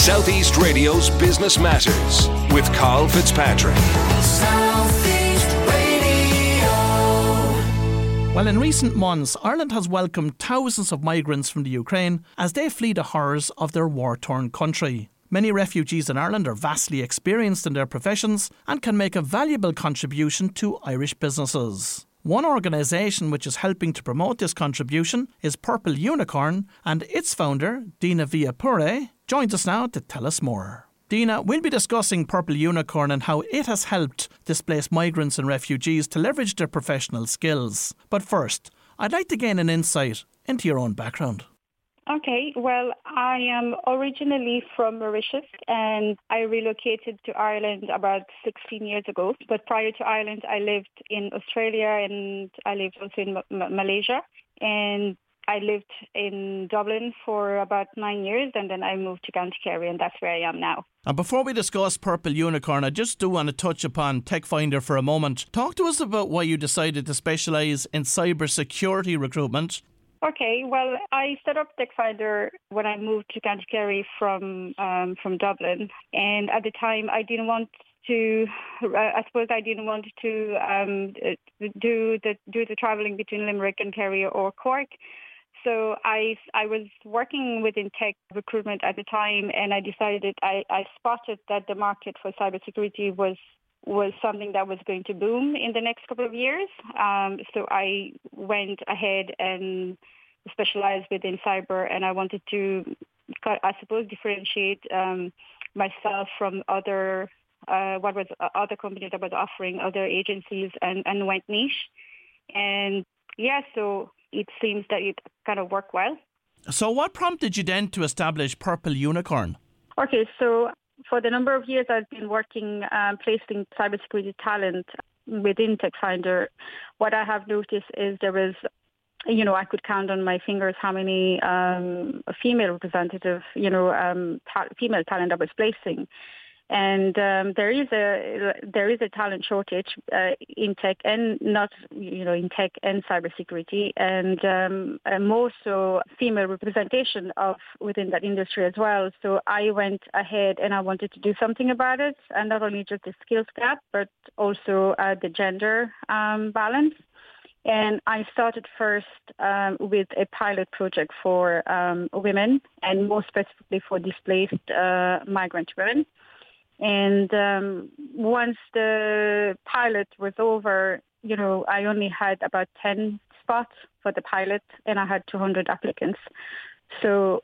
Southeast Radio's Business Matters with Carl Fitzpatrick. Southeast Radio. Well, in recent months, Ireland has welcomed thousands of migrants from the Ukraine as they flee the horrors of their war-torn country. Many refugees in Ireland are vastly experienced in their professions and can make a valuable contribution to Irish businesses. One organisation which is helping to promote this contribution is Purple Unicorn, and its founder, Dina Villapure, joins us now to tell us more. Dina, we'll be discussing Purple Unicorn and how it has helped displaced migrants and refugees to leverage their professional skills. But first, I'd like to gain an insight into your own background. Okay, well, I am originally from Mauritius and I relocated to Ireland about 16 years ago. But prior to Ireland, I lived in Australia and I lived also in Malaysia. And I lived in Dublin for about 9 years and then I moved to County Kerry and that's where I am now. And before we discuss Purple Unicorn, I just do want to touch upon TechFinder for a moment. Talk to us about why you decided to specialise in cybersecurity recruitment. Okay, well, I set up TechFinder when I moved to County Kerry from Dublin, and at the time I didn't want to. I didn't want to do the travelling between Limerick and Kerry or Cork. So I was working within tech recruitment at the time, and I decided I spotted that the market for cybersecurity was something that was going to boom in the next couple of years. So I went ahead and specialized within cyber, and I wanted to, I suppose, differentiate myself from other companies that was offering, other agencies, and went niche. And yeah, so it seems that it kind of worked well. So what prompted you then to establish Purple Unicorn? Okay, so for the number of years I've been working placing cybersecurity talent within TechFinder, what I have noticed is there is, you know, I could count on my fingers how many female representative, female talent I was placing. And there is a talent shortage in tech and not, you know, in tech and cybersecurity, and more so female representation of within that industry as well. So I went ahead and I wanted to do something about it, and not only just the skills gap, but also the gender balance. And I started first with a pilot project for women, and more specifically for displaced migrant women. And once the pilot was over, you know, I only had about 10 spots for the pilot and I had 200 applicants. So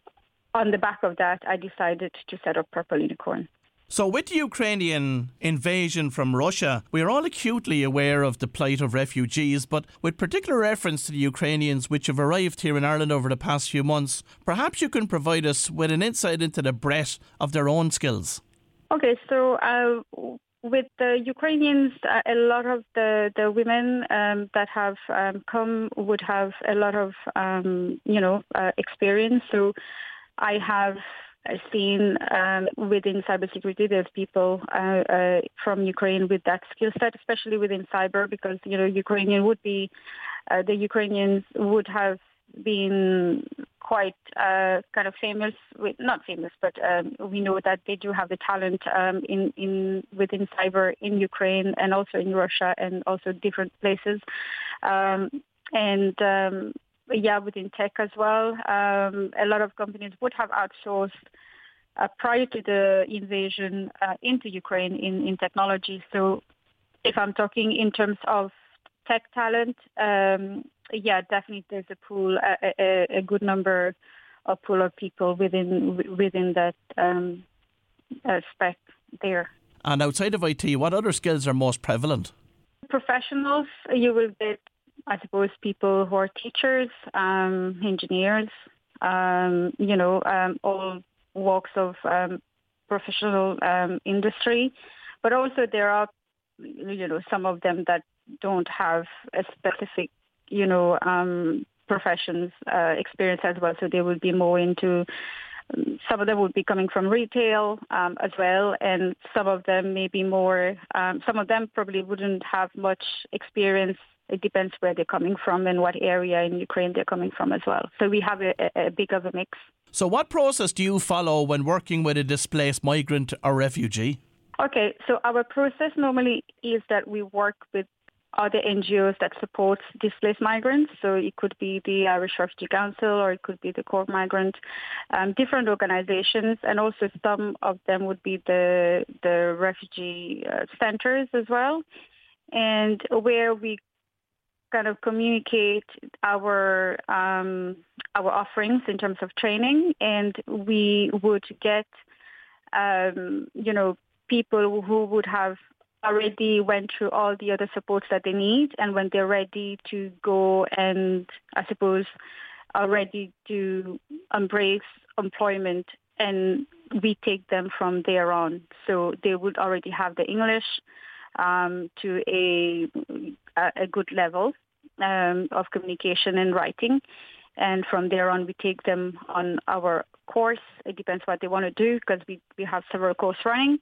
on the back of that, I decided to set up Purple Unicorn. So with the Ukrainian invasion from Russia, we are all acutely aware of the plight of refugees, but with particular reference to the Ukrainians which have arrived here in Ireland over the past few months, perhaps you can provide us with an insight into the breadth of their own skills. Okay, so with the Ukrainians, a lot of the women that have come would have a lot of, experience. So I have seen within cybersecurity, there's people from Ukraine with that skill set, especially within cyber, because, you know, the Ukrainians would have been quite kind of famous, not famous, but we know that they do have the talent within cyber in Ukraine and also in Russia and also different places. Within tech as well, a lot of companies would have outsourced prior to the invasion into Ukraine in technology. So if I'm talking in terms of tech talent, definitely there's a pool, a good number of pool of people within that spec there. And outside of IT, what other skills are most prevalent? Professionals, you will get, I suppose, people who are teachers, engineers, all walks of professional industry. But also there are, you know, some of them that don't have a specific professions experience as well. So they would be more into, some of them would be coming from retail as well. And some of them probably wouldn't have much experience It depends where they're coming from and what area in Ukraine they're coming from as well. So we have a big of a mix. So what process do you follow when working with a displaced migrant or refugee? Okay, so our process normally is that we work with other NGOs that support displaced migrants. So it could be the Irish Refugee Council or it could be the Cork Migrant, different organizations. And also some of them would be the refugee centers as well. And where we kind of communicate our offerings in terms of training, and we would get, people who would have already went through all the other supports that they need, and when they're ready to go and, I suppose, are ready to embrace employment, and we take them from there on. So they would already have the English to a good level of communication and writing. And from there on, we take them on our course. It depends what they want to do because we have several courses running.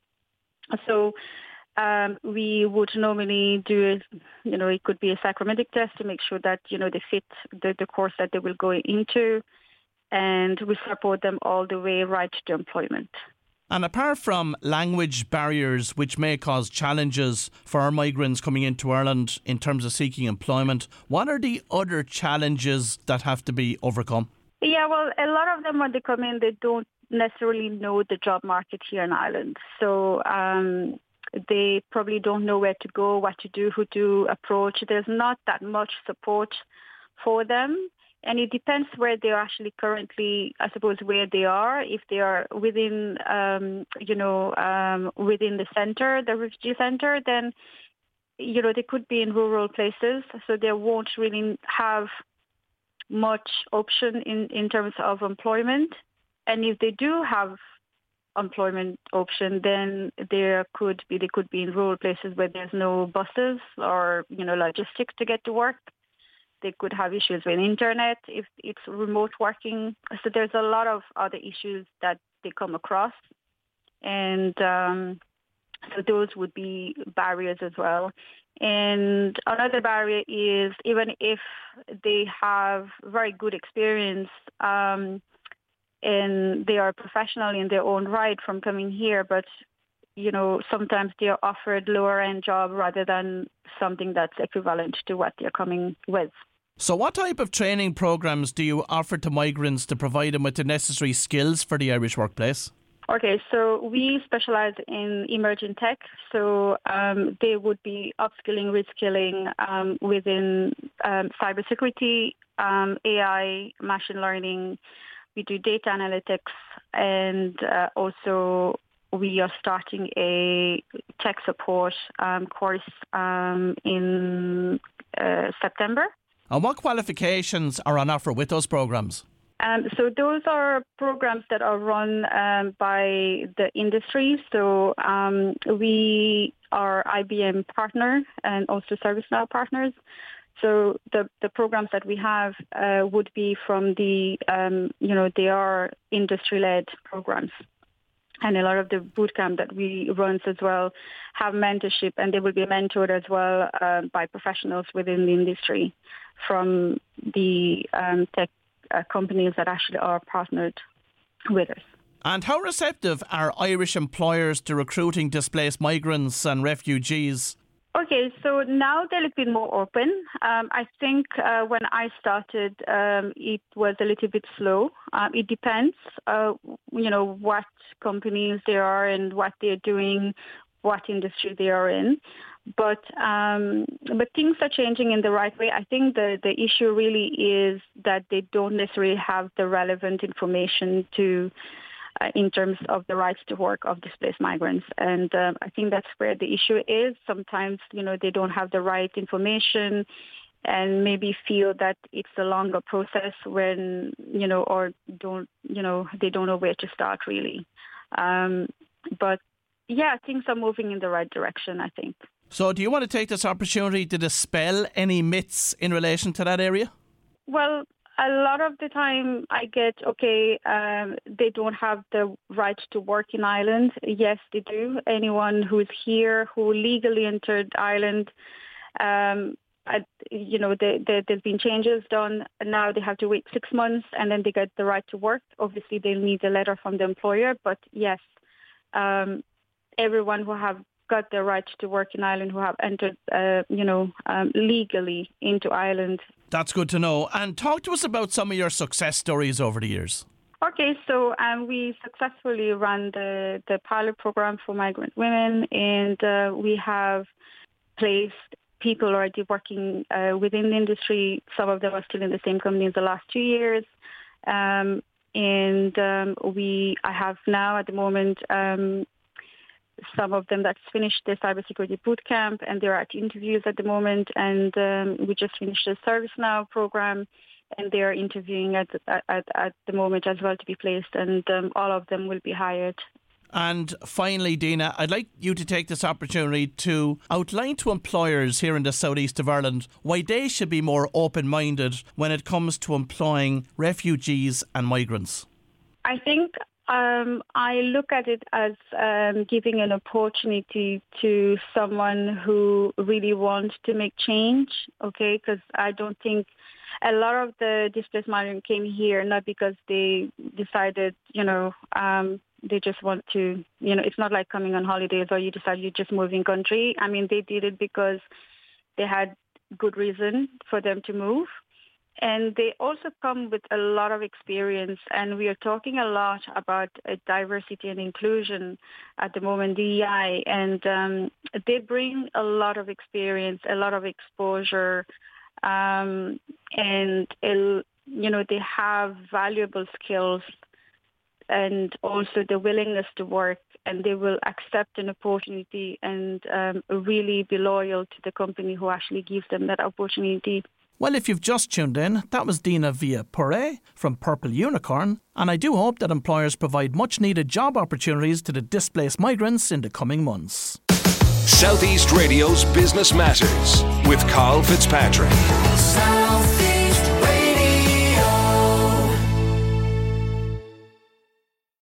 So we would normally do, it could be a psychometric test to make sure that, they fit the course that they will go into. And we support them all the way right to employment. And apart from language barriers, which may cause challenges for our migrants coming into Ireland in terms of seeking employment, what are the other challenges that have to be overcome? Yeah, well, a lot of them when they come in, they don't necessarily know the job market here in Ireland. So they probably don't know where to go, what to do, who to approach. There's not that much support for them. And it depends where they are actually currently, I suppose, where they are. If they are within, within the centre, the refugee centre, then, they could be in rural places. So they won't really have much option in terms of employment. And if they do have employment option, then they could be in rural places where there's no buses or, logistics to get to work. They could have issues with internet if it's remote working. So there's a lot of other issues that they come across. And so those would be barriers as well. And another barrier is even if they have very good experience and they are professional in their own right from coming here, but sometimes they are offered lower-end job rather than something that's equivalent to what they're coming with. So what type of training programs do you offer to migrants to provide them with the necessary skills for the Irish workplace? Okay, so we specialise in emerging tech. So they would be upskilling, reskilling within cybersecurity, AI, machine learning. We do data analytics, and also we are starting a tech support course in September. And what qualifications are on offer with those programmes? So those are programmes that are run by the industry. So we are IBM partner and also ServiceNow partners. So the programmes that we have would be from the, they are industry-led programmes. And a lot of the bootcamp that we run as well have mentorship, and they will be mentored as well by professionals within the industry from the tech companies that actually are partnered with us. And how receptive are Irish employers to recruiting displaced migrants and refugees? Okay, so now they're a little bit more open. I think when I started, it was a little bit slow. It depends, what companies they are and what they're doing, what industry they are in. But things are changing in the right way. I think the issue really is that they don't necessarily have the relevant information to in terms of the rights to work of displaced migrants. And I think that's where the issue is. Sometimes, they don't have the right information and maybe feel that it's a longer process when, or don't, they don't know where to start really. But yeah, things are moving in the right direction, I think. So do you want to take this opportunity to dispel any myths in relation to that area? Well, a lot of the time I get, they don't have the right to work in Ireland. Yes, they do. Anyone who is here, who legally entered Ireland, there's been changes done, and now they have to wait 6 months and then they get the right to work. Obviously, they'll need a letter from the employer, but yes, everyone who have got the right to work in Ireland, who have entered, legally into Ireland. That's good to know. And talk to us about some of your success stories over the years. Okay, so we successfully ran the pilot program for migrant women, and we have placed people already working within the industry. Some of them are still in the same company in the last 2 years. I have now at the moment some of them that's finished their cybersecurity bootcamp, and they're at interviews at the moment. And we just finished the ServiceNow program, and they are interviewing at the moment as well to be placed. And all of them will be hired. And finally, Dina, I'd like you to take this opportunity to outline to employers here in the southeast of Ireland why they should be more open-minded when it comes to employing refugees and migrants. I think I look at it as giving an opportunity to someone who really wants to make change, okay? Because I don't think a lot of the displaced migrants came here not because they decided, they just want to, it's not like coming on holidays or you decide you're just moving country. I mean, they did it because they had good reason for them to move. And they also come with a lot of experience, and we are talking a lot about diversity and inclusion at the moment, DEI, and they bring a lot of experience, a lot of exposure, and they have valuable skills and also the willingness to work, and they will accept an opportunity and really be loyal to the company who actually gives them that opportunity. Well, if you've just tuned in, that was Dina Villapure from Purple Unicorn, and I do hope that employers provide much-needed job opportunities to the displaced migrants in the coming months. Southeast Radio's Business Matters with Carl Fitzpatrick.